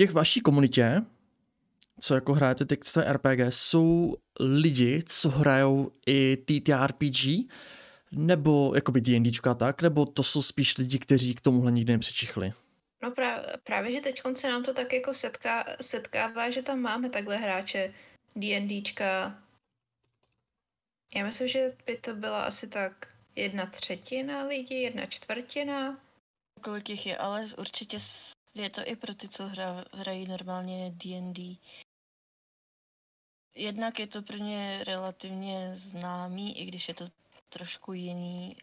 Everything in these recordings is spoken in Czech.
těch vaší komunitě, co jako hrajete textové RPG, jsou lidi, co hrajou i TTRPG, nebo jakoby D&Dčka tak, nebo to jsou spíš lidi, kteří k tomuhle nikdy nepřičichli? No právě, že teď se nám to tak jako setkává, že tam máme takhle hráče D&Dčka. Já myslím, že by to byla asi tak 1/3 lidí, 1/4. Kolik jich je, ale určitě je to i pro ty, co hrají normálně D&D. Jednak je to pro ně relativně známý, i když je to trošku jiný,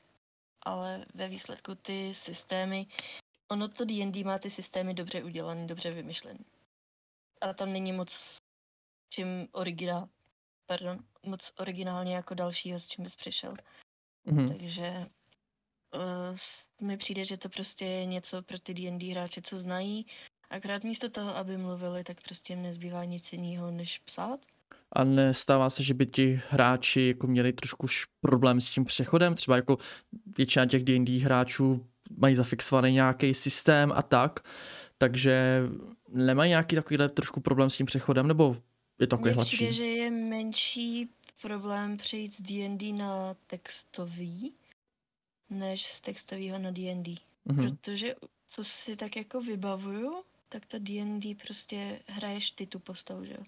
ale ve výsledku ty systémy, ono to D&D má ty systémy dobře udělaný, dobře vymyšlený. Ale tam není moc čím originálně jako dalšího, s čím bys přišel. Mm-hmm. Takže mi přijde, že to prostě je něco pro ty D&D hráče, co znají. Akorát místo toho, aby mluvili, tak prostě jim nezbývá nic jiného, než psát. A nestává se, že by ti hráči jako měli trošku problém s tím přechodem? Třeba jako většina těch D&D hráčů mají zafixovaný nějaký systém a tak, takže nemají nějaký takovýhle trošku problém s tím přechodem, nebo je takový hladší? Mně přijde, že je menší problém přejít z D&D na textový, než z textového na D&D. Mm-hmm. Protože co si tak jako vybavuju, tak ta D&D prostě hraješ ty tu postavu, že jo?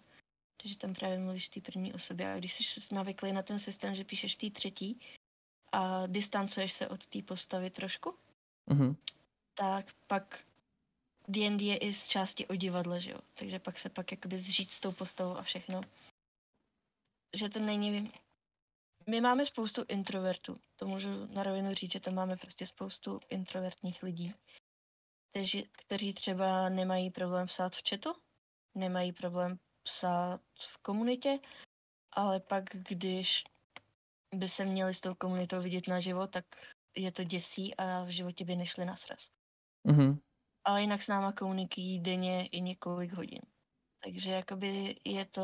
Takže tam právě mluvíš té první osobě, a když jsi navyklý na ten systém, že píšeš té třetí a distancuješ se od té postavy trošku, mm-hmm, tak pak D&D je i z části o divadle, že jo? Takže pak se jakoby zžít s tou postavou a všechno. Že to není... My máme spoustu introvertů, to můžu na rovinu říct, že tam máme prostě spoustu introvertních lidí, kteří třeba nemají problém psát v chatu, nemají problém psát v komunitě, ale pak, když by se měli s tou komunitou vidět naživo, tak je to děsí a v životě by nešli na sraz. Mm-hmm. Ale jinak s náma komunikují denně i několik hodin. Takže jakoby je to...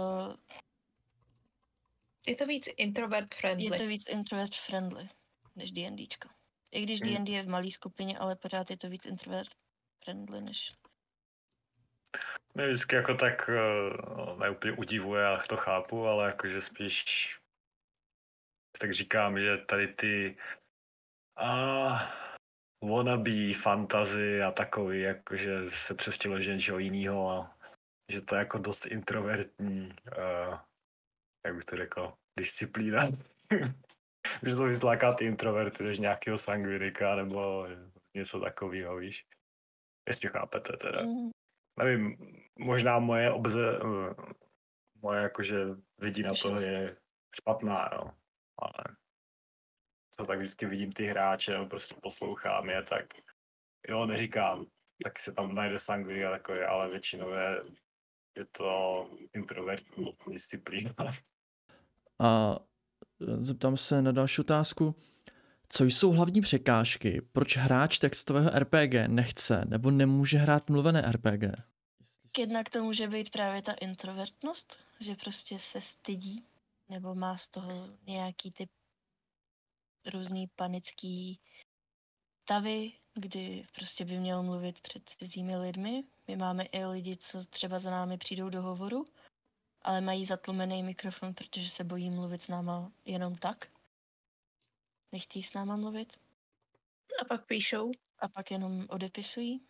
Je to víc introvert friendly. Je to víc introvert friendly než D&Dčka. I když D&D je v malé skupině, ale pořád je to víc introvert friendly než... Mě vždycky jako tak neúplně udivuje, já to chápu, ale jakože spíš tak říkám, že tady ty wannabe fantasy a takový, jakože se přestělo že něčeho jinýho a že to je jako dost introvertní jak bych to řekl, disciplína. Že to vytláká ty introverty, než nějakého sangvinika nebo něco takového, víš. Jestli chápete teda. Nevím, možná moje moje jakože vidí na to je špatná, no. Ale to tak vždycky vidím ty hráče, no, prostě poslouchám je, tak jo, neříkám, tak se tam najde sangvinika takový, ale většinou je to introvertní disciplína. A zeptám se na další otázku. Co jsou hlavní překážky, proč hráč textového RPG nechce nebo nemůže hrát mluvené RPG? Jednak to může být právě ta introvertnost, že prostě se stydí nebo má z toho nějaký typ různý panický stavy, kdy prostě by měl mluvit před cizími lidmi. My máme i lidi, co třeba za námi přijdou do hovoru, ale mají zatlumený mikrofon, protože se bojí mluvit s náma jenom tak. Nechtějí s náma mluvit. A pak píšou. A pak jenom odepisují.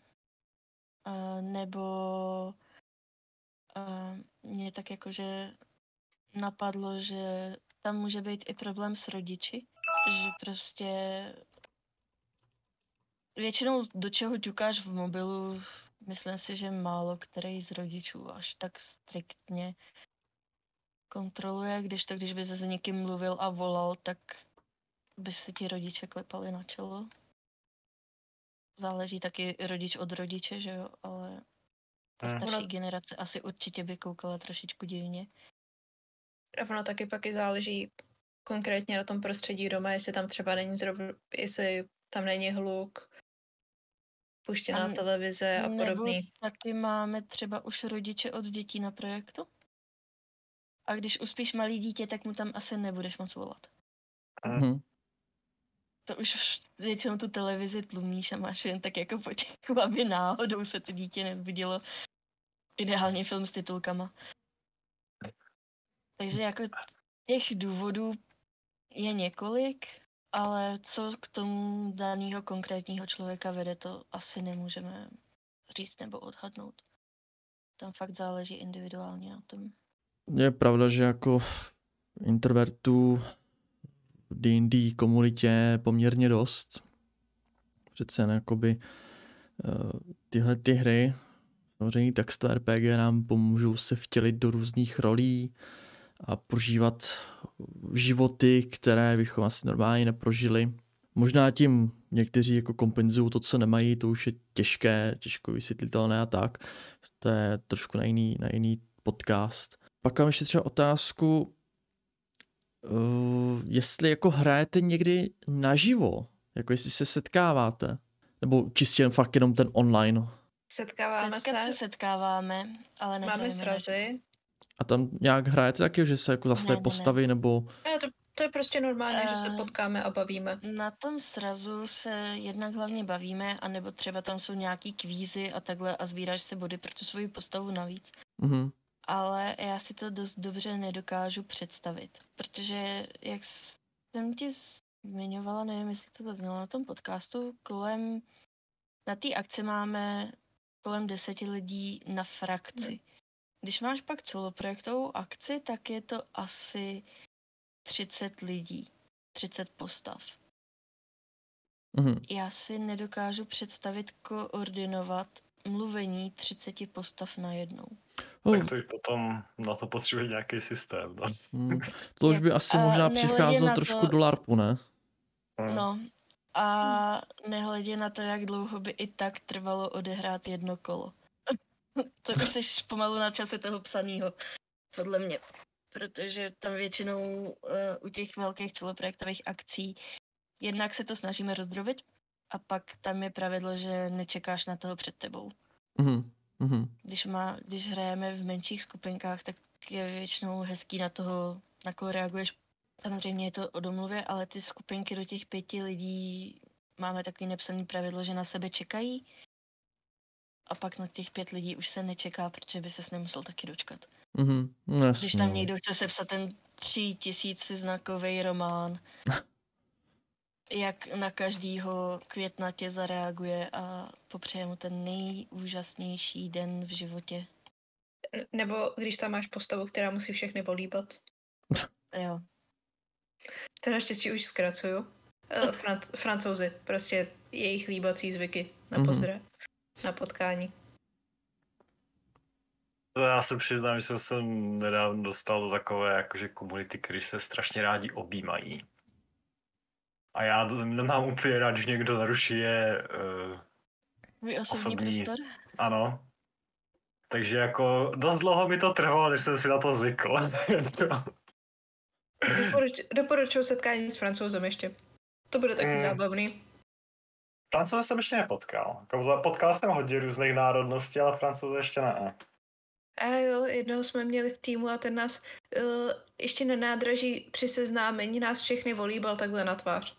Mě tak jakože napadlo, že tam může být i problém s rodiči, že prostě většinou do čeho ťukáš v mobilu, myslím si, že málo který z rodičů až tak striktně kontroluje, když by se s někým mluvil a volal, tak by se ti rodiče klepali na čelo. Záleží taky rodič od rodiče, že jo, ale ta starší generace asi určitě by koukala trošičku divně. Ono taky pak i záleží konkrétně na tom prostředí doma, jestli tam třeba není jestli tam není hluk, puštěná televize a podobně. Taky máme třeba už rodiče od dětí na projektu. A když uspíš malý dítě, tak mu tam asi nebudeš moc volat. Mm-hmm. To už většinou tu televizi tlumíš a máš jen tak jako potichu, aby náhodou se to dítě nezbudilo Ideální film s titulkama. Takže jako těch důvodů je několik, ale co k tomu daného konkrétního člověka vede, to asi nemůžeme říct nebo odhadnout. Tam fakt záleží individuálně na tom. Je pravda, že jako introvertů v D&D komunitě poměrně dost. Přece jen jakoby tyhle ty hry, samozřejmě textové RPG nám pomůžou se vtělit do různých rolí a prožívat životy, které bychom asi normálně neprožili. Možná tím někteří jako kompenzují to, co nemají, to už je těžké, těžko vysvětlitelné a tak. To je trošku na jiný podcast. Pak mám ještě třeba otázku, jestli jako hrajete někdy naživo, jako jestli se setkáváte, nebo čistě fakt jenom ten online. Setkáváme, ale máme srazy. A tam nějak hrajete taky, že se jako zasle postavy, nebo... Ne, to je prostě normálně, že se potkáme a bavíme. Na tom srazu se jednak hlavně bavíme, anebo třeba tam jsou nějaký kvízy a takhle a sbíráš se body pro tu svoji postavu navíc. Mm-hmm. Ale já si to dost dobře nedokážu představit, protože jak jsem ti zmiňovala, nevím, jestli to zaznělo na tom podcastu, na té akci máme kolem 10 lidí na frakci. Když máš pak celoprojektovou akci, tak je to asi 30 lidí, 30 postav. Mm-hmm. Já si nedokážu představit koordinovat mluvení 30 postav najednou. Tak to potom na to potřebuje nějaký systém. No? To už by asi možná přicházelo trošku do LARPu, ne? No a nehledě na to, jak dlouho by i tak trvalo odehrát jedno kolo. To už seš pomalu na čase toho psaného, podle mě. Protože tam většinou u těch velkých celoprojektových akcí jednak se to snažíme rozdrobit a pak tam je pravidlo, že nečekáš na toho před tebou. Mm-hmm. Když hrajeme v menších skupinkách, tak je většinou hezký na toho, na koho reaguješ. Samozřejmě je to o domluvě, ale ty skupinky do těch 5 lidí máme takový nepsaný pravidlo, že na sebe čekají. A pak na těch 5 lidí už se nečeká, protože by ses nemusel taky dočkat. Mm-hmm, když tam někdo chce sepsat ten 3000 znakový román, jak na každýho květnatě zareaguje a popřeje mu ten nejúžasnější den v životě. Nebo když tam máš postavu, která musí všechny volíbat. Jo. To naštěstí už zkracuju. Francouzi, prostě jejich líbací zvyky na pozdrav. Mm-hmm. Na potkání. Já se přiznám, že jsem se nedávno dostal do takové jakože komunity, které se strašně rádi objímají. A já nemám úplně rád, že někdo naruší je osobní prostor. Ano. Takže jako dost dlouho mi to trvalo, než jsem si na to zvykl. Doporučuji setkání s Francouzem ještě. To bude taky zábavný. Francouze jsem ještě nepotkal. Potkal jsem hodně různých národností, ale Francouze ještě ne. A jo, jednoho jsme měli v týmu a ten nás ještě na nádraží při seznámení nás všechny volíbal takhle na tvář.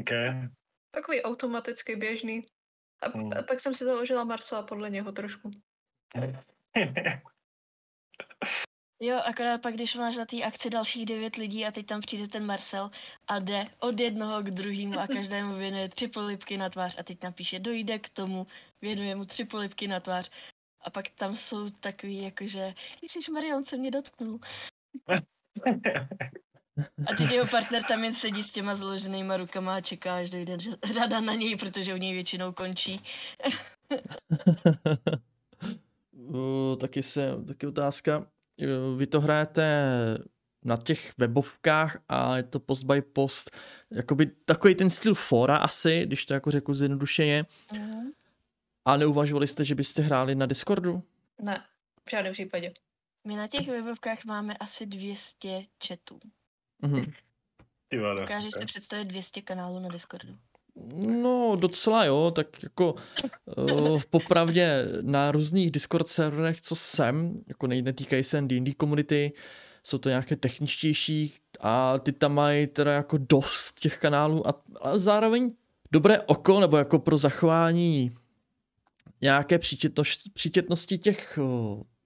Okay. Takový automaticky běžný. A pak jsem si založila Marcela podle něho trošku. Jo, akorát pak, když máš na té akci dalších 9 lidí a teď tam přijde ten Marcel a jde od jednoho k druhému a každému věnuje 3 polibky na tvář a teď napíše dojde k tomu, věnuje mu 3 polibky na tvář a pak tam jsou takový jakože ježišmarja, on se mě dotknul. A teď jeho partner tam jen sedí s těma zloženýma rukama a čeká, až dojde řada na něj, protože u něj většinou končí. Taky otázka. Vy to hrajete na těch webovkách a je to post by post, jakoby takový ten styl fora asi, když to jako řeknu zjednodušeně. Uh-huh. A neuvažovali jste, že byste hráli na Discordu? Ne, v žádném případě. My na těch webovkách máme asi 200 chatů. Uh-huh. Dokážeš si představit 200 kanálů na Discordu? No, docela jo, tak jako popravdě na různých Discord serverech, co jsem, jako netýkají se D&D komunity, jsou to nějaké techničtější a ty tam mají teda jako dost těch kanálů a zároveň dobré oko, nebo jako pro zachování nějaké příčetnosti těch,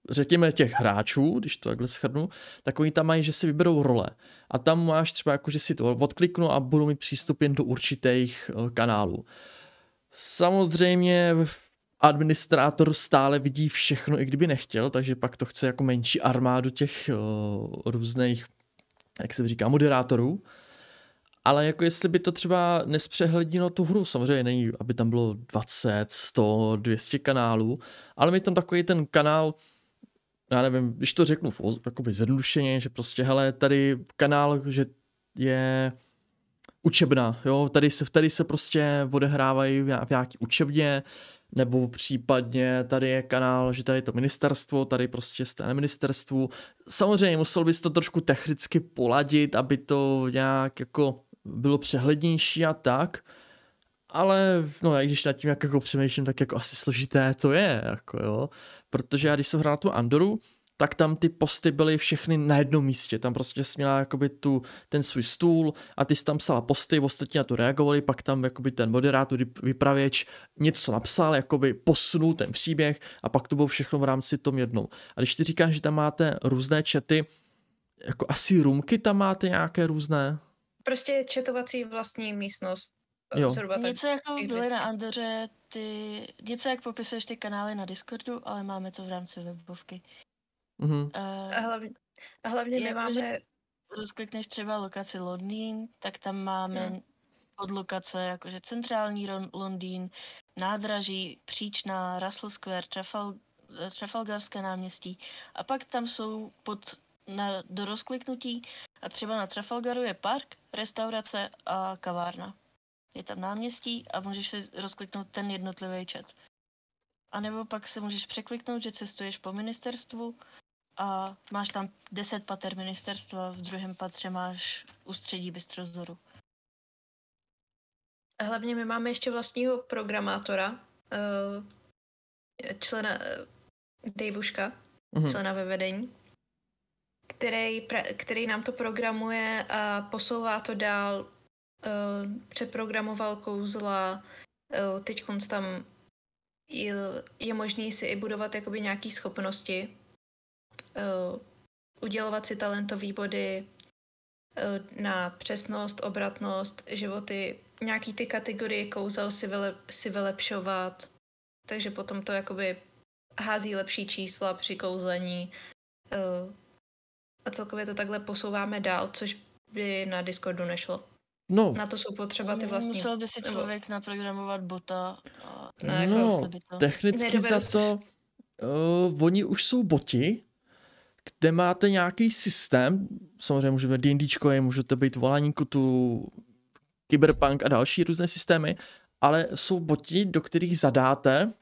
řekněme, těch hráčů, když to takhle shrnu, tak oni tam mají, že si vyberou role. A tam máš třeba jako, že si to odkliknu a budu mít přístup jen do určitých kanálů. Samozřejmě administrátor stále vidí všechno, i kdyby nechtěl, takže pak to chce jako menší armádu těch různých, jak se říká, moderátorů. Ale jako jestli by to třeba nespřehlednilo tu hru, samozřejmě není, aby tam bylo 20, 100, 200 kanálů, ale mi tam takový ten kanál, já nevím, když to řeknu jakoby zjednodušeně, že prostě hele, tady kanál, že je učebna, jo, tady se prostě odehrávají v nějaký učebně, nebo případně tady je kanál, že tady je to ministerstvo, tady prostě jste na ministerstvu. Samozřejmě musel bys to trošku technicky poladit, aby to nějak jako bylo přehlednější a tak, ale no, i když nad tím jak jako přemýšlím, tak jako asi složité to je, jako jo, protože já když jsem hrál tu Andoru, tak tam ty posty byly všechny na jednom místě, tam prostě jsi měla jakoby ten svůj stůl a ty jsi tam psala posty, ostatní na to reagovali, pak tam jakoby ten moderátor, vypravěč něco napsal, jakoby posunul ten příběh a pak to bylo všechno v rámci tom jednou. A když ty říkáš, že tam máte různé chaty, jako asi roomky tam máte nějaké různé? Prostě chatovací vlastní místnost. Jo. Něco jako byly na Andoře, něco jak popisuješ ty kanály na Discordu, ale máme to v rámci webovky. Mm-hmm. A hlavně my máme... Rozklikneš třeba lokaci Londýn, tak tam máme podlokace jakože centrální Londýn, nádraží, Příčná, Russell Square, Trafalgarské náměstí a pak tam jsou do rozkliknutí a třeba na Trafalgaru je park, restaurace a kavárna. Je tam náměstí a můžeš si rozkliknout ten jednotlivý chat. A nebo pak se můžeš překliknout, že cestuješ po ministerstvu a máš tam 10 pater ministerstva, v druhém patře máš ústředí Bystrozoru. A hlavně my máme ještě vlastního programátora, člena Dejvuška, člena ve vedení, který nám to programuje a posouvá to dál, přeprogramoval kouzla, teď tam je možný si i budovat jakoby nějaký schopnosti, udělovat si talentový body na přesnost, obratnost, životy, nějaký ty kategorie kouzel si vylepšovat, takže potom to jakoby hází lepší čísla při kouzlení a celkově to takhle posouváme dál, což by na Discordu nešlo. No. Na to jsou potřeba ty vlastní... Musel by si člověk naprogramovat bota. Technicky za to... oni už jsou boti, kde máte nějaký systém, samozřejmě může být D&Dčko, může to být volání kutu, Cyberpunk a další různé systémy, ale jsou boti, do kterých zadáte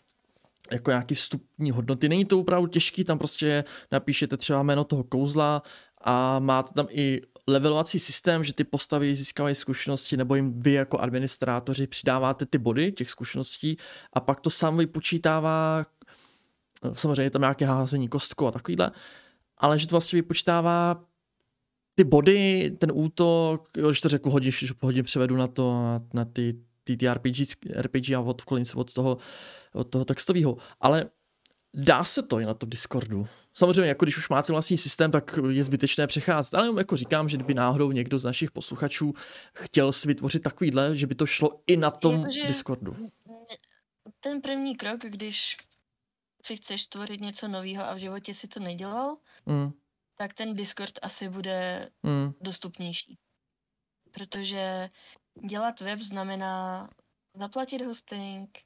jako nějaký vstupní hodnoty. Není to opravdu těžký, tam prostě napíšete třeba jméno toho kouzla a máte tam i levelovací systém, že ty postavy získávají zkušenosti, nebo jim vy jako administrátoři přidáváte ty body těch zkušeností a pak to sám vypočítává, samozřejmě tam nějaké házení kostkou a takovýhle, ale že to vlastně vypočítává ty body, ten útok, když to řeknu hodně převedu na to, na ty TTRPG a odvkolím se od toho textového, ale dá se to i na tom Discordu. Samozřejmě, jako když už máte vlastní systém, tak je zbytečné přecházet. Ale jako říkám, že kdyby náhodou někdo z našich posluchačů chtěl si vytvořit takovýhle, že by to šlo i na tom Discordu. Ten první krok, když si chceš tvořit něco nového a v životě si to nedělal, tak ten Discord asi bude dostupnější. Protože dělat web znamená zaplatit hosting,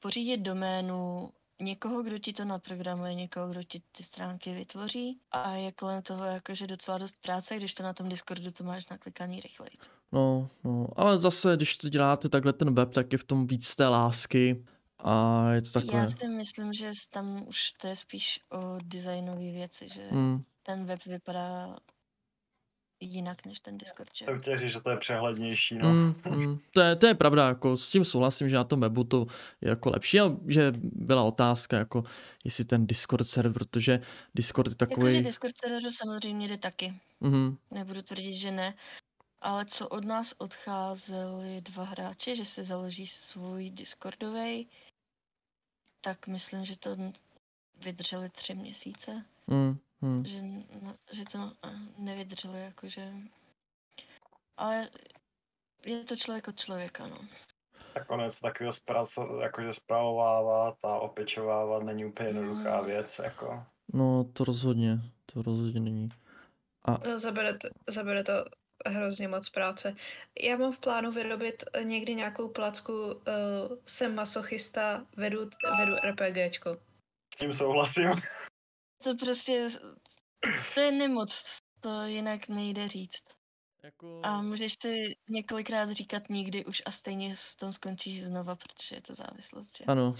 pořídit doménu, někoho, kdo ti to naprogramuje, někoho, kdo ti ty stránky vytvoří a je kolem toho jakože docela dost práce, když to na tom Discordu to máš naklikaný rychleji. No, ale zase, když to děláte takhle ten web, tak je v tom víc té lásky a je to takové. Já si myslím, že tam už to je spíš o designové věci, že ten web vypadá jinak než ten Discord. Soutěží, že to je přehlednější. No. To je pravda, jako s tím souhlasím, že na tom webu to je jako lepší, ale že byla otázka, jako jestli ten Discord server, protože Discord je takový... Jakože Discord server samozřejmě jde taky. Nebudu tvrdit, že ne. Ale co od nás odcházeli dva hráči, že si založí svůj Discordovej tak myslím, že to vydrželi 3 měsíce. Že to nevydrželi, jakože... Ale je to člověk od člověka, no. Nakonec takového jakože spravovávat a opečovávat není úplně jednoduchá věc, jako. No, to rozhodně není. A... Zabere to hrozně moc práce. Já mám v plánu vyrobit někdy nějakou placku, jsem masochista, vedu RPGčko. S tím souhlasím. To je nemoc, to jinak nejde říct. Jako... A můžeš si několikrát říkat nikdy už a stejně s tom skončíš znova, protože je to závislost, že? Ano.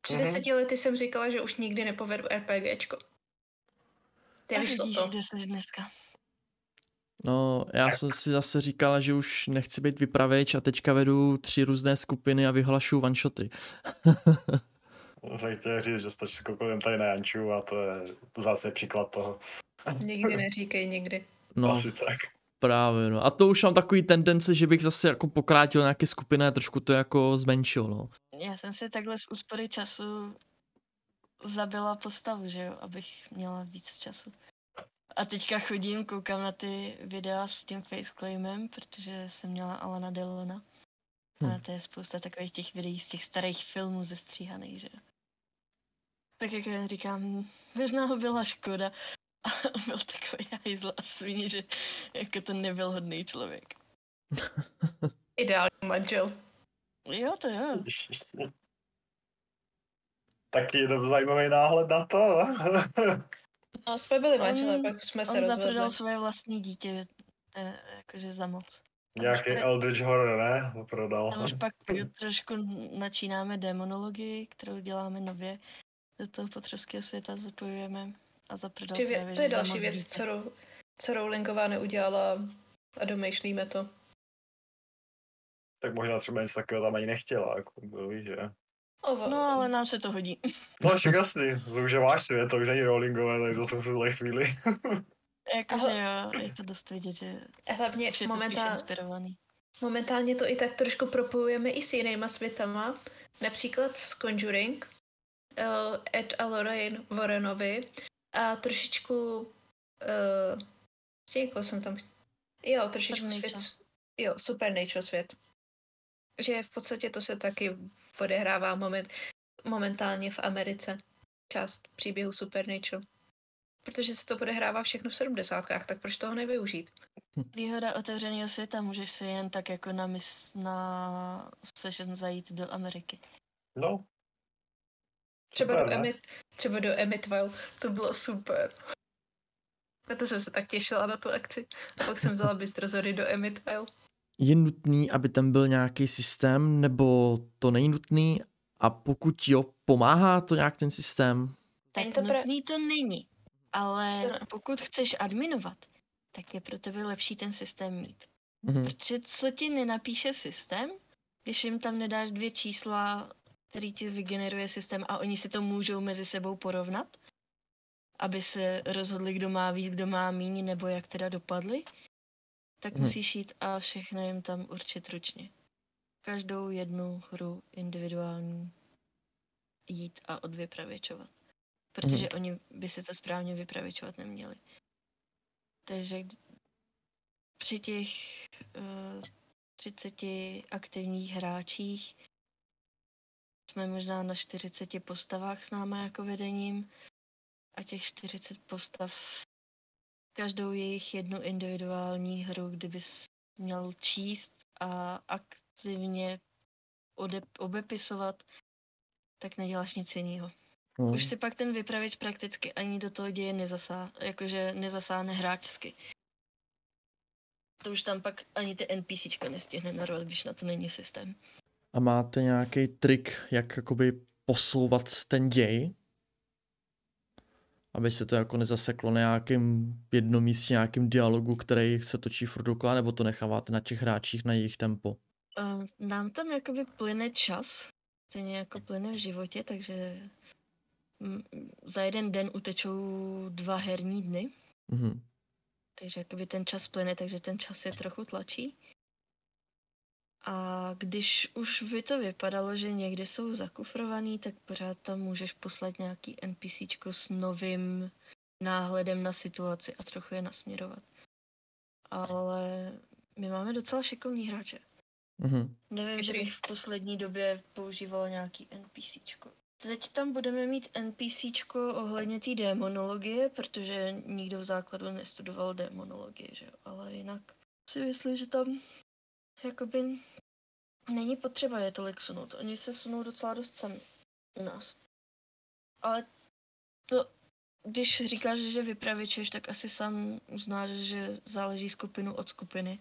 Při 10 lety jsem říkala, že už nikdy nepovedu RPGčko. Já vidíš, kde jsi dneska. No, já jsem si zase říkala, že už nechci být vypravěč a teďka vedu 3 různé skupiny a vyhlašu one-shoty. Můžete říct, že stačí skokovým tady na Janču a to je zase příklad toho. Nikdy neříkej nikdy. No. Asi tak. Právě, no. A to už mám takový tendence, že bych zase jako pokrátil nějaké skupiny a trošku to jako zmenšil, no. Já jsem si takhle z úspory času zabila postavu, že jo, abych měla víc času. A teďka chodím, koukám na ty videa s tím faceclaimem, protože jsem měla Alana Delona. A to je spousta takových těch videí z těch starých filmů zestříhaných, že jo. Tak jako já říkám, možná ho byla škoda. A byl takový hajzl a svině, že jako to nebyl hodný člověk. Ideální manžel. Jo, to jo. Taky je to zajímavý náhled na to. No, jsme byli manželé, pak jsme se rozvedli. On zaprodal svoje vlastní dítě, jakože za moc. Nějaký Eldritch Horror, ne? Ho prodal. A už pak trošku načínáme demonologii, kterou děláme nově. Do toho potřebského světa zapojujeme. A to je další věc, co Rowlingová neudělala a domýšlíme to. Tak možná třeba něco takového tam ani nechtěla, jako mluví, že? No, ale nám se to hodí. No, však jasný, to už je váš svět, to už není Rowlingové, tak to v tuhle chvíli. Jakože jo, je to dost vidět, že hlavně je to spíš inspirovaný. Momentálně to i tak trošku propojujeme i s jinýma světama, například s Conjuring, Ed a Lorraine Warrenovi, a trošičku... Jo, trošičku Supernatural. Supernatural svět. Že v podstatě to se taky odehrává momentálně v Americe. Část příběhu Supernatural. Protože se to odehrává všechno v 70kách, tak proč toho nevyužít? Výhoda otevřeného světa, můžeš si jen tak jako na session zajít do Ameriky. No. Třeba do Amityville, to bylo super. Na to jsem se tak těšila na tu akci. Pak jsem vzala Bystrozory do Amityville. Je nutný, aby tam byl nějaký systém, nebo to není nutný? A pokud jo, pomáhá to nějak ten systém? Tak to nutný to není, ale pokud chceš adminovat, tak je pro tebe lepší ten systém mít. Protože co ti nenapíše systém, když jim tam nedáš 2 čísla, který ti vygeneruje systém a oni si to můžou mezi sebou porovnat, aby se rozhodli, kdo má víc, kdo má míň, nebo jak teda dopadli, tak musíš jít a všechno jim tam určit ručně. Každou jednu hru individuální jít a odvypravěčovat. Protože oni by se to správně vypravěčovat neměli. Takže při těch 30 aktivních hráčích jsme možná na 40 postavách s náma jako vedením a těch 40 postav každou jejich jednu individuální hru, kdybys měl číst a aktivně obepisovat, tak neděláš nic jiného. Už si pak ten vypravěč prakticky ani do toho děje nezasáhne hráčsky. To už tam pak ani ty NPCčka nestihne narvat, když na to není systém. A máte nějaký trik, jak jakoby posouvat ten děj? Aby se to jako nezaseklo na nějakým jednomístě, nějakým dialogu, který se točí furt dokola, nebo to necháváte na těch hráčích, na jejich tempo? Nám tam jakoby plyne čas, stejně jako plyne v životě, takže za jeden den utečou 2 herní dny. Takže jakoby ten čas plyne, takže ten čas je trochu tlačí. A když už by to vypadalo, že někde jsou zakufrovaný, tak pořád tam můžeš poslat nějaký NPCčko s novým náhledem na situaci a trochu je nasměrovat. Ale my máme docela šikovní hráče. Mm-hmm. Nevím, že bych v poslední době používal nějaký NPCčko. Teď tam budeme mít NPCčko ohledně té démonologie, protože nikdo v základu nestudoval démonologii, že? Ale jinak si myslím, že tam jakoby není potřeba je tolik sunout. Oni se sunou docela dost sami u nás. Ale to, když říkáš, že vypravěčeš, tak asi sám uznáš, že záleží skupinu od skupiny.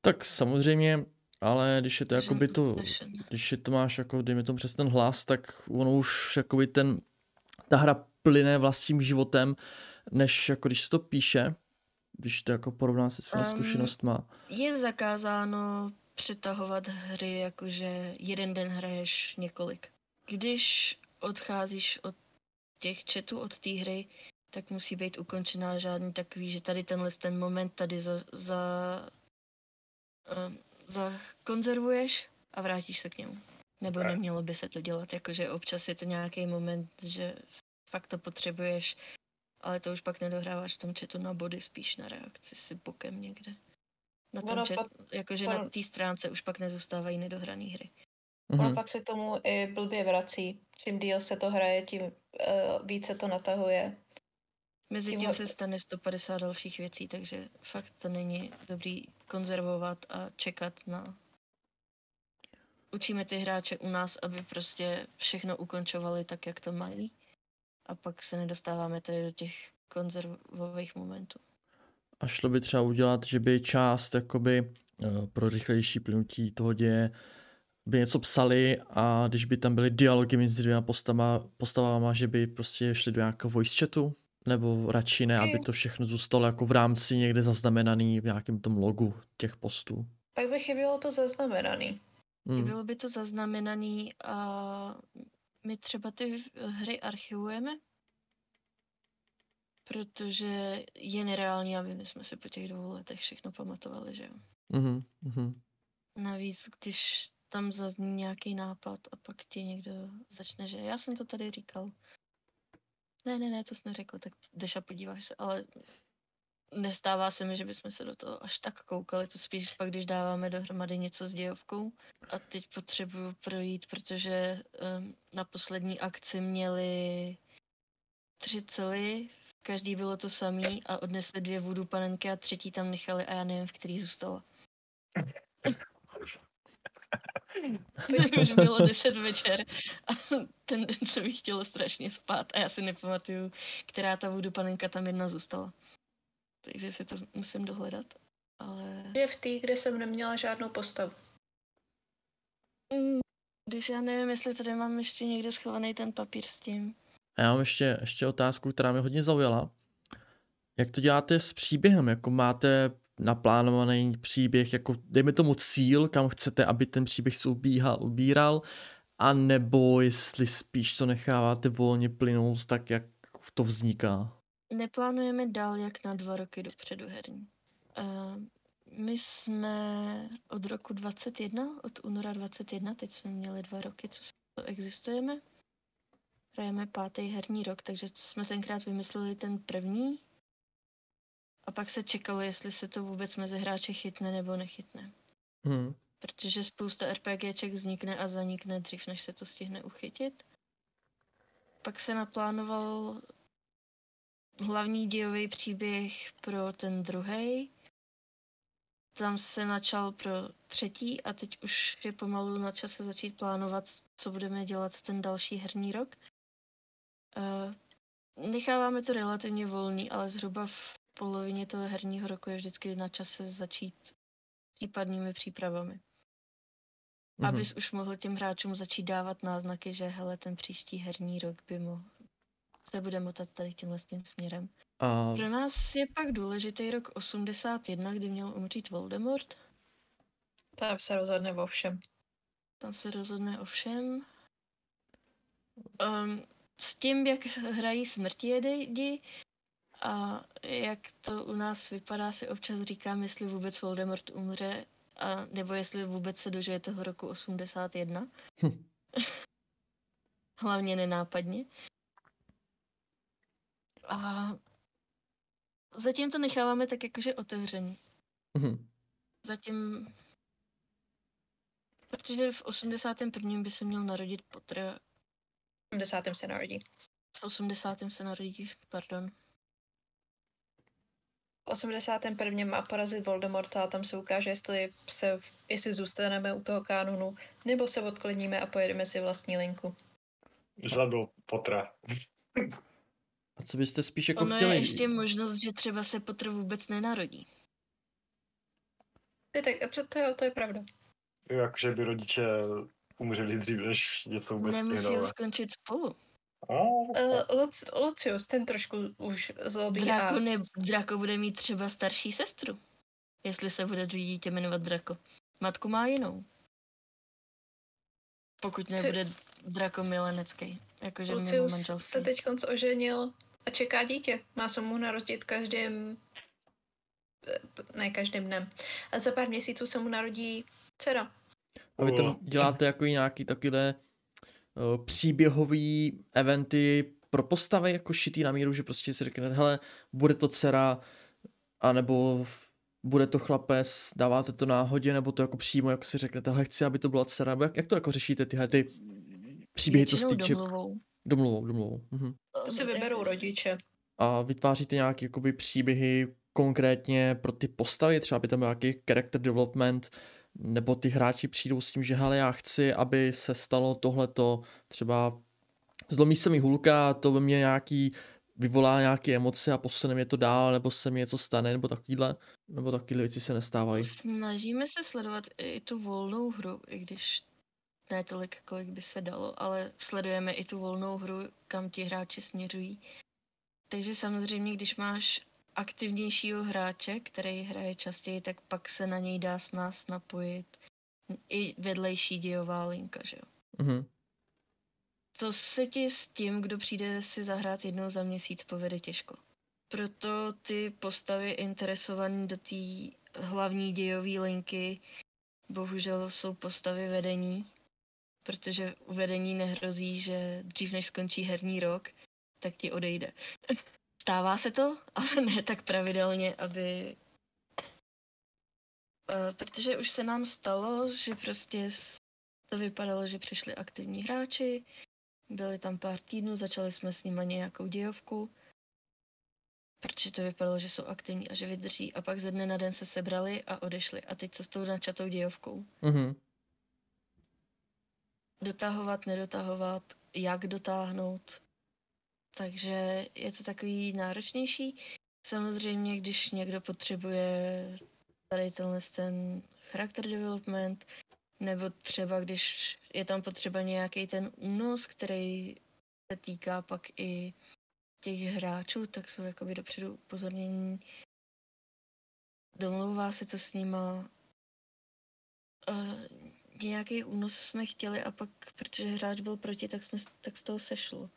Tak samozřejmě, ale když je to jakoby to, když je to máš jako, dejme tomu přes ten hlas, tak ono už jakoby ten, ta hra plyne vlastním životem, než jako když se to píše, když to jako porovná se svou zkušenostma. Je zakázáno přetahovat hry, jakože jeden den hraješ několik. Když odcházíš od těch chatů, od té hry, tak musí být ukončená, žádný takový, že tady tenhle ten moment tady zakonzervuješ a vrátíš se k němu. Nebo nemělo by se to dělat, jakože občas je to nějaký moment, že fakt to potřebuješ, ale to už pak nedohráváš v tom chatu na body, spíš na reakci si bokem někde. Na tom chatu, jakože na té stránce už pak nezůstávají nedohrané hry. Ono pak se k tomu i blbě vrací. Čím díl se to hraje, tím více to natahuje. Mezitím se stane 150 dalších věcí, takže fakt to není dobrý konzervovat a čekat na... Učíme ty hráče u nás, aby prostě všechno ukončovali tak, jak to mají. A pak se nedostáváme tady do těch konzervových momentů. A šlo by třeba udělat, že by část jakoby pro rychlejší plynutí toho děje by něco psali a když by tam byly dialogy mezi dvěma postavama, že by prostě šli do nějakého voice chatu? Nebo radši ne, aby to všechno zůstalo jako v rámci někde zaznamenaný v nějakém tom logu těch postů? Tak by chybělo to zaznamenaný. Chybělo by to zaznamenaný a my třeba ty hry archivujeme, protože je nereální, aby my jsme si po těch 2 letech všechno pamatovali, že jo? Mm-hmm. Navíc, když tam zazní nějaký nápad a pak ti někdo začne, že já jsem to tady říkal. Ne, to jsi neřekl, tak jdeš a podíváš se, ale nestává se mi, že bychom se do toho až tak koukali, to spíš pak, když dáváme dohromady něco s dějovkou. A teď potřebuju projít, protože na poslední akci měli 3 cely, každý bylo to samý a odnesli 2 voodoo panenky a 3 tam nechali a já nevím, v který zůstala. Už bylo 10 večer a ten den se mi chtělo strašně spát a já si nepamatuju, která ta voodoo panenka tam jedna zůstala. Takže si to musím dohledat, ale... Je v té, kde jsem neměla žádnou postavu. Když já nevím, jestli tady mám ještě někde schovaný ten papír s tím. A já mám ještě otázku, která mě hodně zaujala. Jak to děláte s příběhem? Jako máte... naplánovaný příběh, jako dejme tomu cíl, kam chcete, aby ten příběh se ubíral, a nebo jestli spíš to necháváte volně plynout, tak jak to vzniká? Neplánujeme dál jak na 2 roky dopředu herní. My jsme od roku 21, od února 21, teď jsme měli 2 roky, co existujeme. Hrajeme 5. herní rok, takže jsme tenkrát vymysleli ten první. A pak se čekalo, jestli se to vůbec mezi hráče chytne nebo nechytne. Protože spousta RPGček vznikne a zanikne dřív, než se to stihne uchytit. Pak se naplánoval hlavní dějový příběh pro ten druhý. Tam se načal pro 3. a teď už je pomalu na čase začít plánovat, co budeme dělat ten další herní rok. Necháváme to relativně volný, ale zhruba v polovině toho herního roku je vždycky na čase začít případnými přípravami. Abys už mohl těm hráčům začít dávat náznaky, že hele, ten příští herní rok by se bude motat tady tímhle směrem. Pro nás je pak důležitý rok 81, kdy měl umřít Voldemort. Tam se rozhodne o všem. S tím, jak hrají smrtijedi, a jak to u nás vypadá, si občas říkám, jestli vůbec Voldemort umře A nebo jestli vůbec se dožije toho roku 81. Hlavně nenápadně. A zatím to necháváme tak jakože otevřený. Zatím... Protože v 81. by se měl narodit Potter. V 80. se narodí. V 80. se narodí, pardon. V 81. má porazit Voldemorta a tam se ukáže, jestli zůstaneme u toho kanonu, nebo se odkloníme a pojedeme si vlastní linku. Žadu Pottera. A co byste spíš jako ono chtěli? Je ještě možnost, že třeba se Potter vůbec nenarodí. To je pravda. Jakože by rodiče umřeli dřív, než něco vůbec nejdole. Nemusí skončit spolu. Lucius, ten trošku už zlobí. Drako bude mít třeba starší sestru, jestli se bude dítě jmenovat Drako. Matku má jinou. Pokud nebude Drako milenecký. Jakože Lucius se teďkonc oženil a čeká dítě. Má se mu narodit každým dnem. A za pár měsíců se mu narodí dcera. A vy to děláte jako nějaký takové příběhové eventy pro postavy, jako šitý na míru, že prostě si řeknete, hele, bude to dcera, anebo bude to chlapec, dáváte to náhodě, nebo to jako přímo, jako si řeknete, hele, chci, aby to byla dcera, nebo jak to jako řešíte tyhle ty příběhy, co se týče... Domluvou. Mhm. To si vyberou rodiče. A vytváříte nějaké jakoby příběhy konkrétně pro ty postavy, třeba by tam byl nějaký character development, nebo ty hráči přijdou s tím, že hele, já chci, aby se stalo tohleto, třeba zlomí se mi hulka, to ve mně vyvolá nějaké emoce a posune mě to dál, nebo se mi něco stane, nebo takovýhle věci se nestávají. Snažíme se sledovat i tu volnou hru, i když ne tolik, kolik by se dalo, ale sledujeme i tu volnou hru, kam ti hráči směřují. Takže samozřejmě, když máš aktivnějšího hráče, který hraje častěji, tak pak se na něj dá s nás napojit i vedlejší dějová linka, že jo? Mm-hmm. Co se ti s tím, kdo přijde si zahrát jednou za měsíc, povede těžko. Proto ty postavy interesované do té hlavní dějové linky bohužel jsou postavy vedení, protože u vedení nehrozí, že dřív než skončí herní rok, tak ti odejde. Stává se to, ale ne tak pravidelně, aby... Protože už se nám stalo, že prostě to vypadalo, že přišli aktivní hráči, byli tam pár týdnů, začali jsme s nima nějakou dějovku, protože to vypadalo, že jsou aktivní a že vydrží, a pak ze dne na den se sebrali a odešli. A teď co s tou načatou dějovkou? Mm-hmm. Dotahovat, nedotahovat, jak dotáhnout... Takže je to takový náročnější. Samozřejmě, když někdo potřebuje tady ten character development, nebo třeba když je tam potřeba nějaký ten únos, který se týká pak i těch hráčů, tak jsou jakoby dopředu upozornění. Domlouvá se to s nima. Nějaký únos jsme chtěli a pak, protože hráč byl proti, tak z toho sešlo.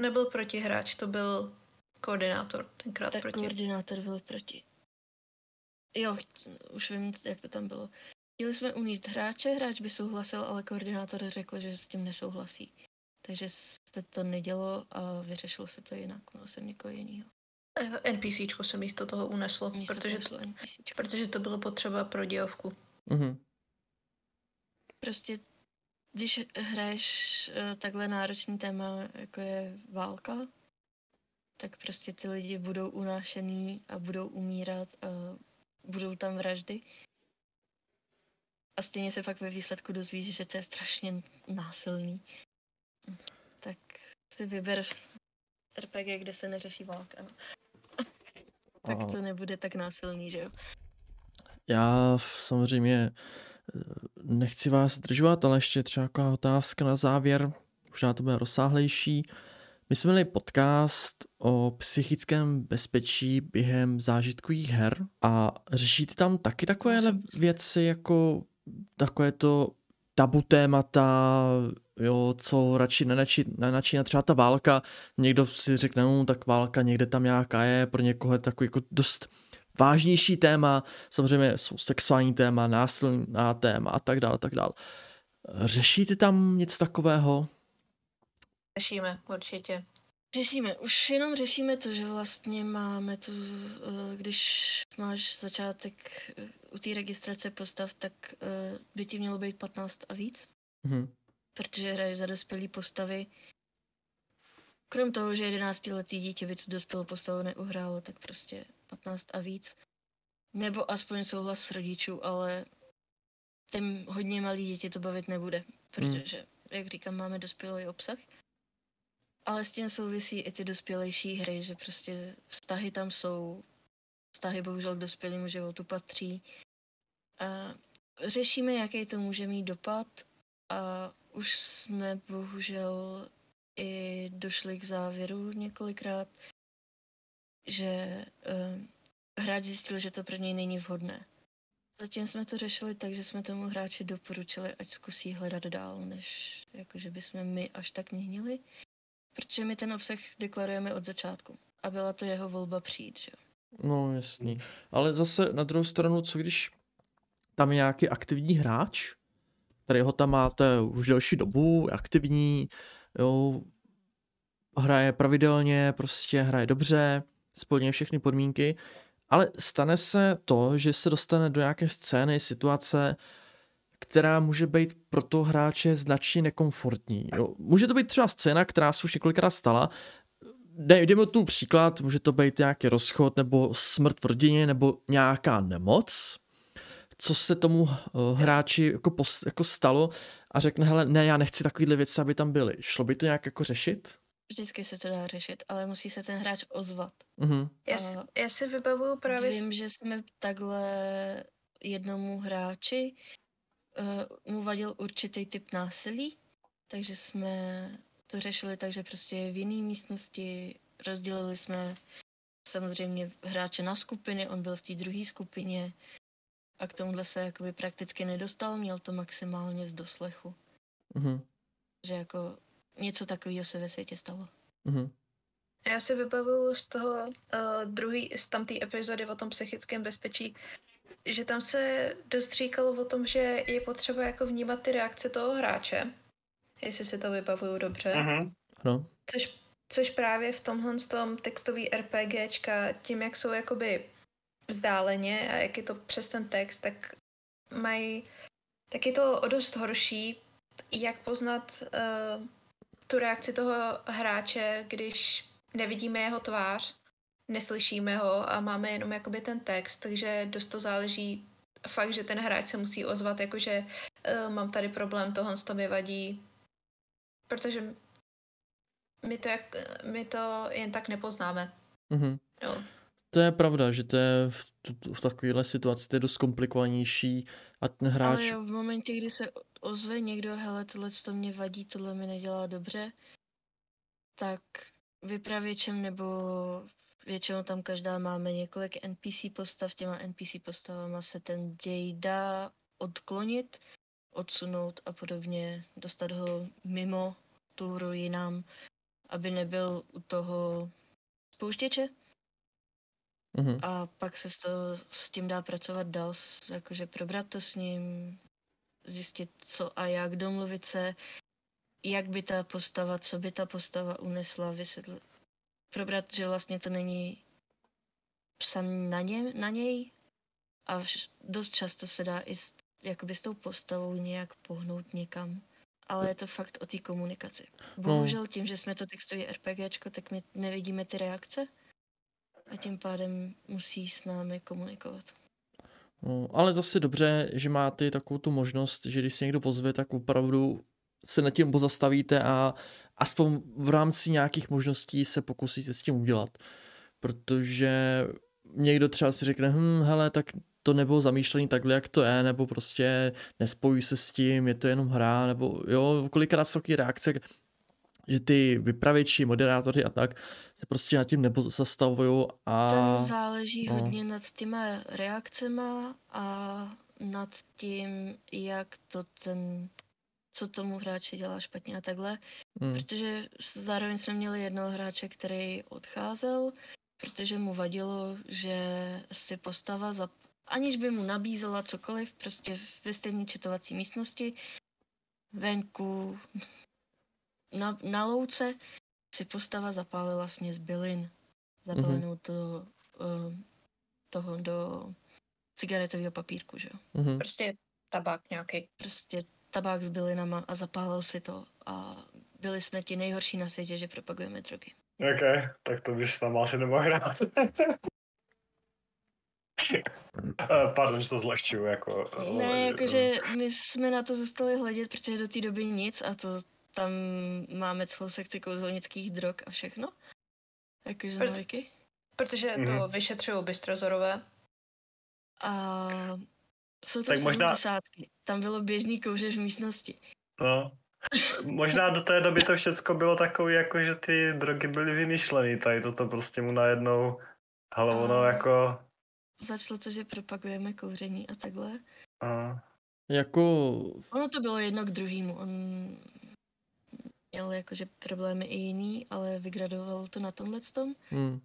Nebyl proti hráč, to byl koordinátor, tenkrát tak proti. Tak koordinátor byl proti. Jo, už vím, jak to tam bylo. Chtěli jsme unést hráče, hráč by souhlasil, ale koordinátor řekl, že s tím nesouhlasí. Takže se to nedělo a vyřešilo se to jinak, měl jsem někoho jiného. NPCčko se místo toho uneslo, protože to bylo potřeba pro dějovku. Mm-hmm. Prostě... Když hraješ takhle náročný téma, jako je válka, tak prostě ty lidi budou unášený a budou umírat a budou tam vraždy. A stejně se pak ve výsledku dozvíš, že to je strašně násilný. Tak si vyber RPG, kde se neřeší válka. Tak to nebude tak násilný, že jo? Já samozřejmě... Nechci vás zdržovat, ale ještě třeba taková otázka na závěr, možná to bude rozsáhlejší. My jsme měli podcast o psychickém bezpečí během zážitkových her a řešíte tam taky takovéhle věci, jako takové to tabu témata, jo, co radši nenačíná třeba ta válka. Někdo si řekne, tak válka někde tam nějaká je, pro někoho je takový jako dost vážnější téma, samozřejmě jsou sexuální téma, násilná téma a tak dále, tak dále. Řešíte tam něco takového? Řešíme, určitě. Řešíme, už jenom řešíme to, že vlastně máme tu, když máš začátek u té registrace postav, tak by ti mělo být 15 a víc, protože hraješ za dospělý postavy. Krom toho, že 11letý dítě by tu dospělou postavu neuhrálo, tak prostě 15 a víc. Nebo aspoň souhlas rodičů, ale ten hodně malý děti to bavit nebude, protože, jak říkám, máme dospělý obsah. Ale s tím souvisí i ty dospělejší hry, že prostě vztahy tam jsou, vztahy bohužel k dospělému životu patří. A řešíme, jaký to může mít dopad a už jsme bohužel i došli k závěru několikrát, že hráč zjistil, že to pro něj není vhodné. Zatím jsme to řešili tak, že jsme tomu hráči doporučili, ať zkusí hledat dál, než jakože bychom my až tak měnili. Protože my ten obsah deklarujeme od začátku a byla to jeho volba přijít, že jo? No jasný, ale zase na druhou stranu, co když tam je nějaký aktivní hráč, kterýho tam máte už delší dobu, je aktivní, jo, hraje pravidelně, prostě hraje dobře, splňuje všechny podmínky, ale stane se to, že se dostane do nějaké scény, situace, která může být pro toho hráče značně nekomfortní. Jo. Může to být třeba scéna, která se už několikrát stala. Jdeme tu příklad, může to být nějaký rozchod, nebo smrt v rodině, nebo nějaká nemoc, co se tomu hráči jako stalo a řekne, hele, ne, já nechci takovýhle věci, aby tam byly. Šlo by to nějak jako řešit? Vždycky se to dá řešit, ale musí se ten hráč ozvat. Mm-hmm. Já si vybavuju právě... Vím, že jsme takhle jednomu hráči mu vadil určitý typ násilí, takže jsme to řešili tak, že prostě v jiné místnosti rozdělili jsme samozřejmě hráče na skupiny, on byl v té druhé skupině a k tomuhle se jakoby prakticky nedostal, měl to maximálně z doslechu. Mm-hmm. Že jako něco takového se ve světě stalo. Mm-hmm. Já si vybavuju z toho z tamté epizody o tom psychickém bezpečí, že tam se dost říkalo o tom, že je potřeba jako vnímat ty reakce toho hráče, jestli si to vybavuju dobře. No. Což právě v tomhle tom textový RPGčka, tím jak jsou jakoby vzdáleně a jak je to přes ten text, tak mají, tak je to o dost horší, jak poznat tu reakci toho hráče, když nevidíme jeho tvář, neslyšíme ho a máme jenom jakoby ten text, takže dost to záleží fakt, že ten hráč se musí ozvat, jakože mám tady problém, tohle to mi vadí, protože my to jen tak nepoznáme. Mm-hmm. No. To je pravda, že to je v takovéhle situaci to je dost komplikovanější a ten hráč... Ale jo, v momentě, kdy se ozve někdo, hele, tohle to mě vadí, tohle mi nedělá dobře, tak vypravěčem nebo... Většinou tam každá máme několik NPC postav, těma NPC postavama se ten děj dá odklonit, odsunout a podobně, dostat ho mimo tu hru jinam, aby nebyl u toho spouštěče. Mm-hmm. A pak se s tím dá pracovat dál, jakože probrat to s ním, zjistit co a jak, domluvit se, jak by ta postava, co by ta postava unesla, vysvětlit. Probrat, že vlastně to není psaný na něj a dost často se dá i jakoby s tou postavou nějak pohnout někam, ale je to fakt o té komunikaci. Bohužel tím, že jsme to textový RPGčko, tak my nevidíme ty reakce a tím pádem musí s námi komunikovat. No, ale zase dobře, že máte takovou tu možnost, že když se někdo pozve, tak opravdu se nad tím pozastavíte a aspoň v rámci nějakých možností se pokusíte s tím udělat. Protože někdo třeba si řekne, hele, tak to nebylo zamýšlený takhle, jak to je, nebo prostě nespojí se s tím, je to jenom hra, nebo jo, kolikrát jsou taky reakce, že ty vypravěči, moderátoři a tak se prostě nad tím nepozastavují a... Tam záleží hodně nad těma reakcema a nad tím, jak to ten... co tomu hráči dělá špatně a takhle, protože zároveň jsme měli jednoho hráče, který odcházel, protože mu vadilo, že si postava, aniž by mu nabízela cokoliv, prostě ve stejné četovací místnosti, venku na louce, si postava zapálila směs bylin. Zapálenou toho do cigaretového papírku, že jo. Mm-hmm. Prostě tabák nějaký. Prostě tabák s bylinama a zapálil si to a byli jsme ti nejhorší na světě, že propagujeme drogy. Ok, tak to bys tam asi nemohl hrát. Pardon, že to zlehčuju, jako... Ne, jakože my jsme na to zůstali hledět, protože do té doby nic a to tam máme celou sekci kouzelnických drog a všechno. Jakože noviky. Protože to vyšetřují Bystrozorové. A jsou to 70. Možná... Tam bylo běžný kouře v místnosti. No. Možná do té doby to všecko bylo takové, jako že ty drogy byly vymyšlené. Tady toto prostě mu najednou... Hele, ono jako... Začalo to, že propagujeme kouření a takhle. A... Jako... Ono to bylo jedno k druhému. On měl jakože problémy i jiný, ale vygradoval to na tomhletom. Hmm.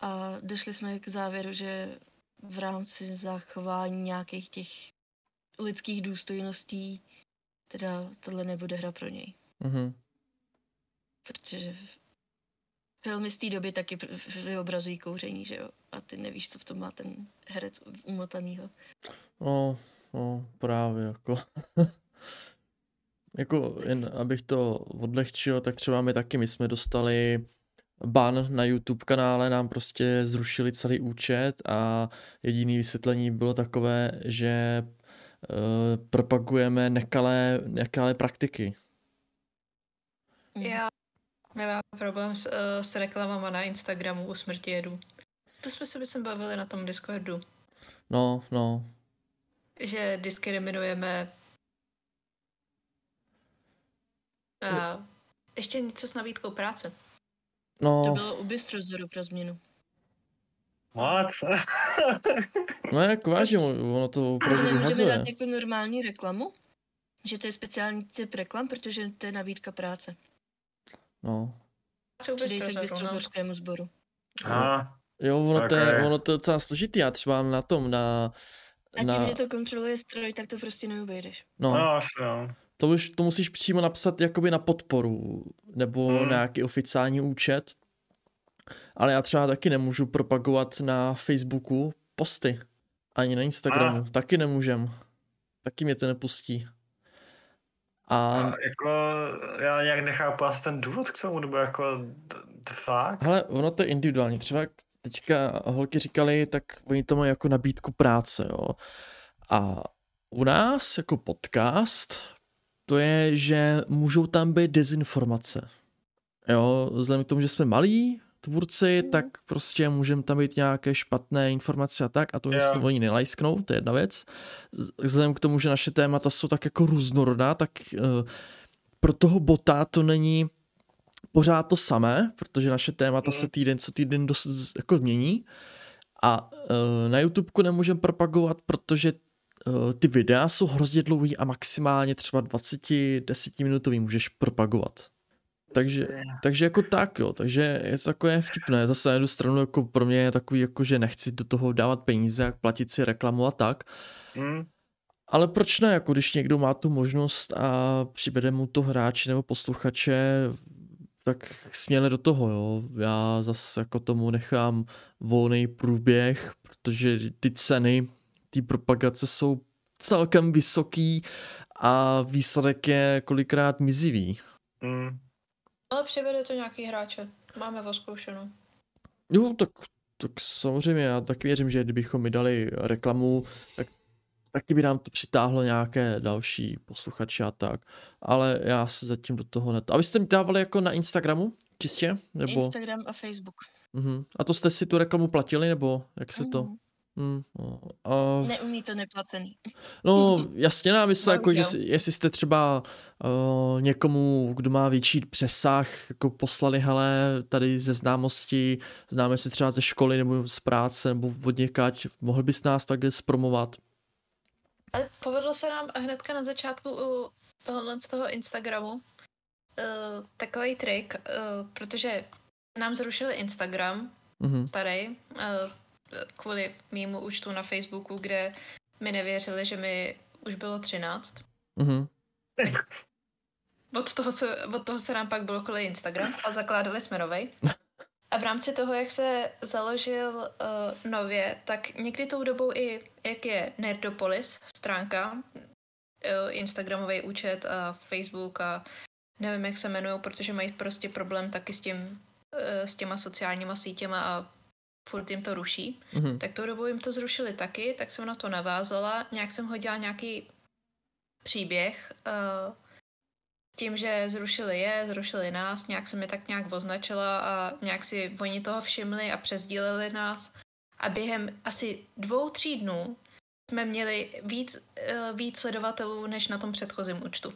A došli jsme k závěru, že v rámci zachování nějakých těch lidských důstojností teda tohle nebude hra pro něj. Mm-hmm. Protože filmy z té doby taky vyobrazují kouření, že jo? A ty nevíš, co v tom má ten herec umotanýho. No, právě jako. Jako jen abych to odlehčil, tak třeba my jsme dostali ban na YouTube kanále, nám prostě zrušili celý účet a jediné vysvětlení bylo takové, že propagujeme nekalé praktiky. Já nemám problém s reklamama na Instagramu u smrti jedu. To jsme se bavili na tom Discordu. No. Že diskriminujeme ještě něco s nabídkou práce. No. To bylo u Bystrozoru pro změnu. What? No jako vážně, ono to opravdu vyhazuje. Můžeme dát nějakou normální reklamu? Že to je speciální typ reklam, protože to je nabídka práce. No. Přidej se k Bystrozorskému sboru. Jo, ono to je docela složitý. Já třeba na tom, A tím, že to kontroluje stroj, tak to prostě neobejdeš. No. To musíš přímo napsat jakoby na podporu, nebo nějaký oficiální účet. Ale já třeba taky nemůžu propagovat na Facebooku posty. Ani na Instagramu. Taky nemůžem. Taky mě to nepustí. A jako, já nějak nechápu asi ten důvod k tomu, nebo jako fakt. Hele, ono to je individuální. Třeba teďka holky říkali, tak oni to mají jako nabídku práce, jo. A u nás jako podcast... To je, že můžou tam být dezinformace. Jo, vzhledem k tomu, že jsme malí tvůrci, tak prostě můžeme tam být nějaké špatné informace a tak, a to nic oni nelajsknou, to je jedna věc. Vzhledem k tomu, že naše témata jsou tak jako různorodá, tak pro toho bota to není pořád to samé, protože naše témata se týden co týden dost jako mění. A na YouTubeku nemůžeme propagovat, protože ty videa jsou hrozně dlouhý a maximálně třeba 10 minutový můžeš propagovat. Takže jako tak, jo, takže je to takové vtipné. Zase na jednu stranu jako pro mě je takový, jako že nechci do toho dávat peníze, jak platit si reklamu a tak. Ale proč ne, jako když někdo má tu možnost a přivede mu to hráče nebo posluchače, tak směle do toho, jo. Já zase jako tomu nechám volný průběh, protože ty ceny ty propagace jsou celkem vysoký a výsledek je kolikrát mizivý. Ale přivede to nějaký hráče. Máme to zkoušeno. Jo, tak samozřejmě já tak věřím, že kdybychom mi dali reklamu, tak taky by nám to přitáhlo nějaké další posluchače a tak. Ale já se zatím do toho A vy jste mi dávali jako na Instagramu? Čistě? Nebo... Instagram a Facebook. A to jste si tu reklamu platili? Nebo jak se to... Neumí to neplacený. No jasně, já myslím, jako, že jestli jste třeba někomu, kdo má větší přesah, jako poslali, hele, tady ze známosti, známe se třeba ze školy nebo z práce nebo od někať, mohl bys nás takhle zpromovat? Ale povedlo se nám hnedka na začátku tohohle z toho Instagramu takový trik, protože nám zrušili Instagram Parej, kvůli mému účtu na Facebooku, kde mi nevěřili, že mi už bylo 13. Mm-hmm. Od toho se nám pak blokoval Instagram a zakládali jsme novej. A v rámci toho, jak se založil nově, tak někdy tou dobou i, jak je Nerdopolis, stránka, Instagramový účet a Facebook a nevím, jak se jmenujou, protože mají prostě problém taky s tím, s těma sociálníma sítěma a furt jim to ruší. Mm-hmm. Tak tou dobou jim to zrušili taky, tak jsem na to navázala. Nějak jsem hodila nějaký příběh s tím, že zrušili nás, nějak se mi tak nějak označila a nějak si oni toho všimli a přesdíleli nás. A během asi 2-3 dnů jsme měli víc sledovatelů než na tom předchozím účtu.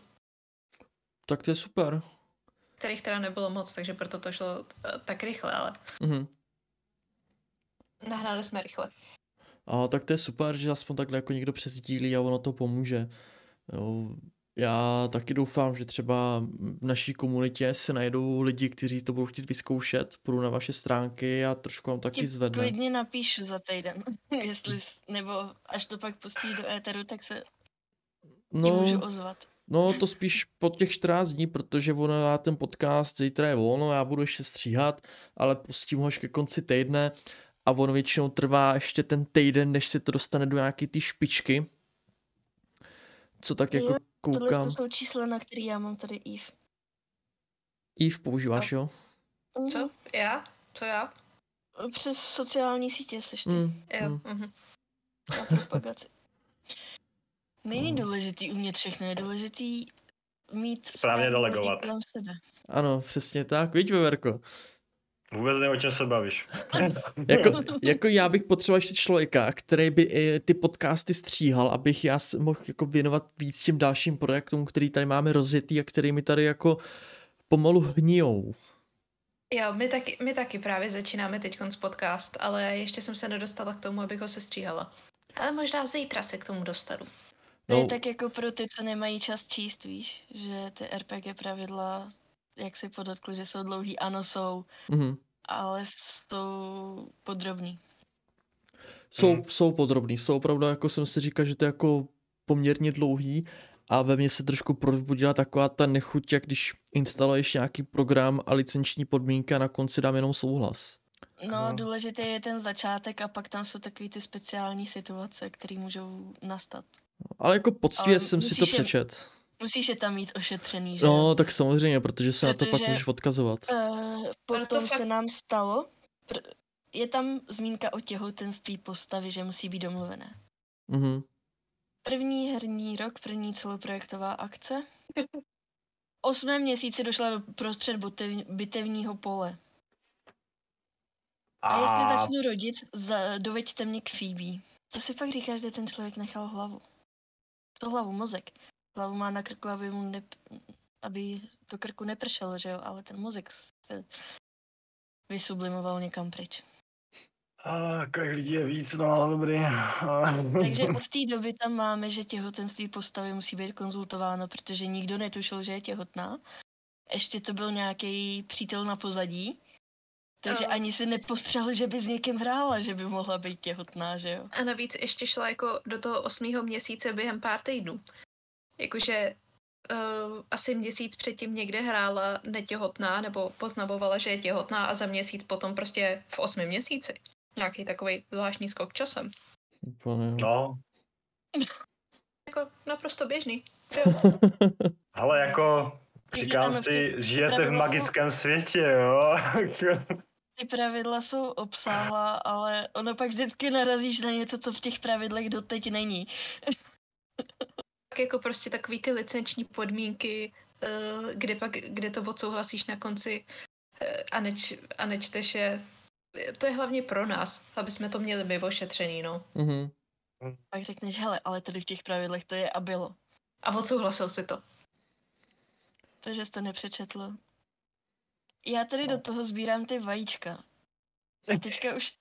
Tak to je super. Kterých teda nebylo moc, takže proto to šlo tak rychle, ale... Mm-hmm. Nahnali jsme rychle. A tak to je super, že aspoň takhle jako někdo přesdílí a ono to pomůže. Jo. Já taky doufám, že třeba v naší komunitě se najdou lidi, kteří to budou chtít vyzkoušet, půjdu na vaše stránky a trošku vám taky zvedne. Klidně napíšu za týden, jestli, nebo až to pak pustí do éteru, tak se můžu ozvat. No to spíš po těch 14 dní, protože ona ten podcast zítra je volno, já budu ještě stříhat, ale pustím ho až ke konci týdne a ono většinou trvá ještě ten týden, než se to dostane do nějaké ty špičky. Co tak jako koukám. Tohle jsou čísla, na který já mám tady Eve. Eve používáš, jo? Co? Já? Co já? Přes sociální sítě seš ty. Jo. Na propagaci. Není důležitý umět všechno, je důležitý mít... Správně delegovat. Ano, přesně tak. Víš, Veverko? Vůbec ne, o čem se bavíš. jako já bych potřeboval ještě člověka, který by i ty podcasty stříhal, abych já mohl jako věnovat víc těm dalším projektům, který tady máme rozjetý a který mi tady jako pomalu hnijou. Jo, my taky právě začínáme teďkonc podcast, ale ještě jsem se nedostala k tomu, abych ho sestříhala. Ale možná zítra se k tomu dostanu. No. Tak jako pro ty, co nemají čas číst, víš, že ty RPG pravidla... Jak si podotkl, že jsou dlouhý, ano jsou, ale jsou podrobní. Jsou podrobní, jsou opravdu, jako jsem si říkal, že to je jako poměrně dlouhý a ve mně se trošku probudila taková ta nechuť, jak když instaluješ nějaký program a licenční podmínka a na konci dám jenom souhlas. No, důležitý je ten začátek a pak tam jsou takový ty speciální situace, které můžou nastat. Ale jako poctivě jsem si to přečet. Musíš je tam mít ošetřený, že? No, tak samozřejmě, protože se na to pak můžeš odkazovat. Potom se nám stalo, je tam zmínka o těhotenství postavy, že musí být domluvené. Mm-hmm. První herní rok, první celoprojektová akce. 8. měsíci došla do prostřed bitevního pole. A jestli začnu rodit, doveďte mě k Phoebe. Co si pak říkáš, že ten člověk nechal hlavu? To hlavu, mozek. Hlavu má na krku, aby mu aby do krku nepršelo, že jo, ale ten mozek se vysublimoval někam pryč. Kolik lidí je víc, no ale dobrý. Takže od té doby tam máme, že těhotenství postavy musí být konzultováno, protože nikdo netušil, že je těhotná. Ještě to byl nějaký přítel na pozadí, takže ani si nepostřehl, že by s někým hrála, že by mohla být těhotná, že jo. A navíc ještě šla jako do toho 8. měsíce během pár týdnů. Jakože asi měsíc předtím někde hrála netěhotná, nebo poznabovala, že je těhotná a za měsíc potom prostě v 8. měsíci. Nějaký takovej zvláštní skok časem. No. Jako naprosto běžný. Ale jako říkám si, žijete v magickém světě, jo? Ty pravidla jsou obsáhlá, ale ono pak vždycky narazíš na něco, co v těch pravidlech doteď není. Jako prostě takový ty licenční podmínky, kde to odsouhlasíš na konci a nečteš je. To je hlavně pro nás, aby jsme to měli my ošetřený, no. Mm-hmm. Pak řekneš, hele, ale tady v těch pravidlech to je a bylo. A odsouhlasil si to. Takže jsi to nepřečetl. Já tady do toho sbírám ty vajíčka. A teďka už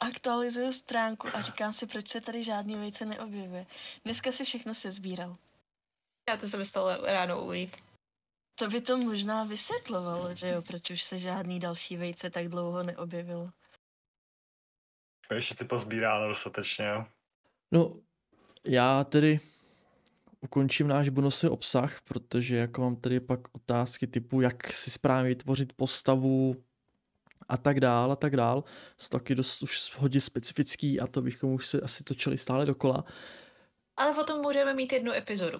aktualizuju stránku a říkám si, proč se tady žádný vejce neobjevuje. Dneska si všechno sezbíral. Já to jsem stala ráno u Eve. To by to možná vysvětlovalo, že jo, proč už se žádný další vejce tak dlouho neobjevilo. Ještě ty pozbíráno dostatečně, jo? No, já tedy ukončím náš bonusový obsah, protože jako mám tady pak otázky typu, jak si správně vytvořit postavu a tak dál, jsou taky dost už hodně specifický a to bychom už se asi točili stále dokola. Ale potom budeme mít jednu epizodu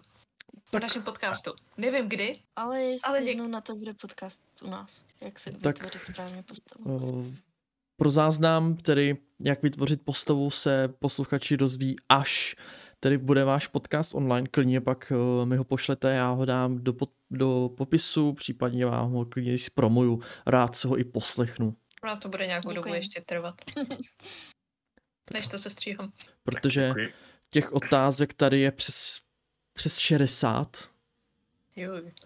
v našem podcastu. Nevím kdy, ale jednou na to bude podcast u nás, jak se vytvořit správně postavu. Pro záznam, tedy jak vytvořit postavu, se posluchači dozví až tedy bude váš podcast online, klidně pak mi ho pošlete, já ho dám do popisu, případně vám ho klidně zpromuju, rád se ho i poslechnu. No to bude nějakou dobu ještě trvat, než to se stříhám. Protože těch otázek tady je přes 60.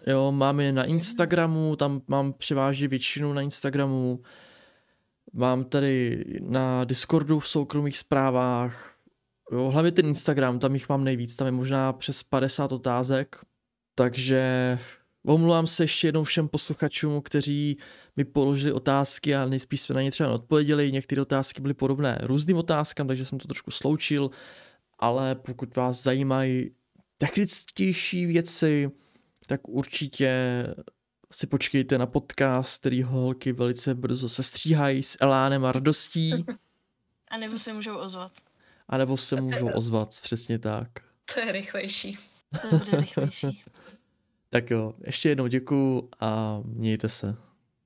Jo, mám je na Instagramu, tam mám převážně většinu na Instagramu, mám tady na Discordu v soukromých zprávách. Jo, hlavně ten Instagram, tam jich mám nejvíc, tam je možná přes 50 otázek, takže omlouvám se ještě jednou všem posluchačům, kteří mi položili otázky a nejspíš jsme na ně třeba neodpověděli, některé otázky byly podobné různým otázkám, takže jsem to trošku sloučil, ale pokud vás zajímají techničtější věci, tak určitě si počkejte na podcast, který holky velice brzo sestříhají s Elánem a radostí. A nebo se můžou ozvat. A nebo se můžou ozvat, přesně tak. To je rychlejší. To bude rychlejší. Tak jo, ještě jednou děkuju a mějte se.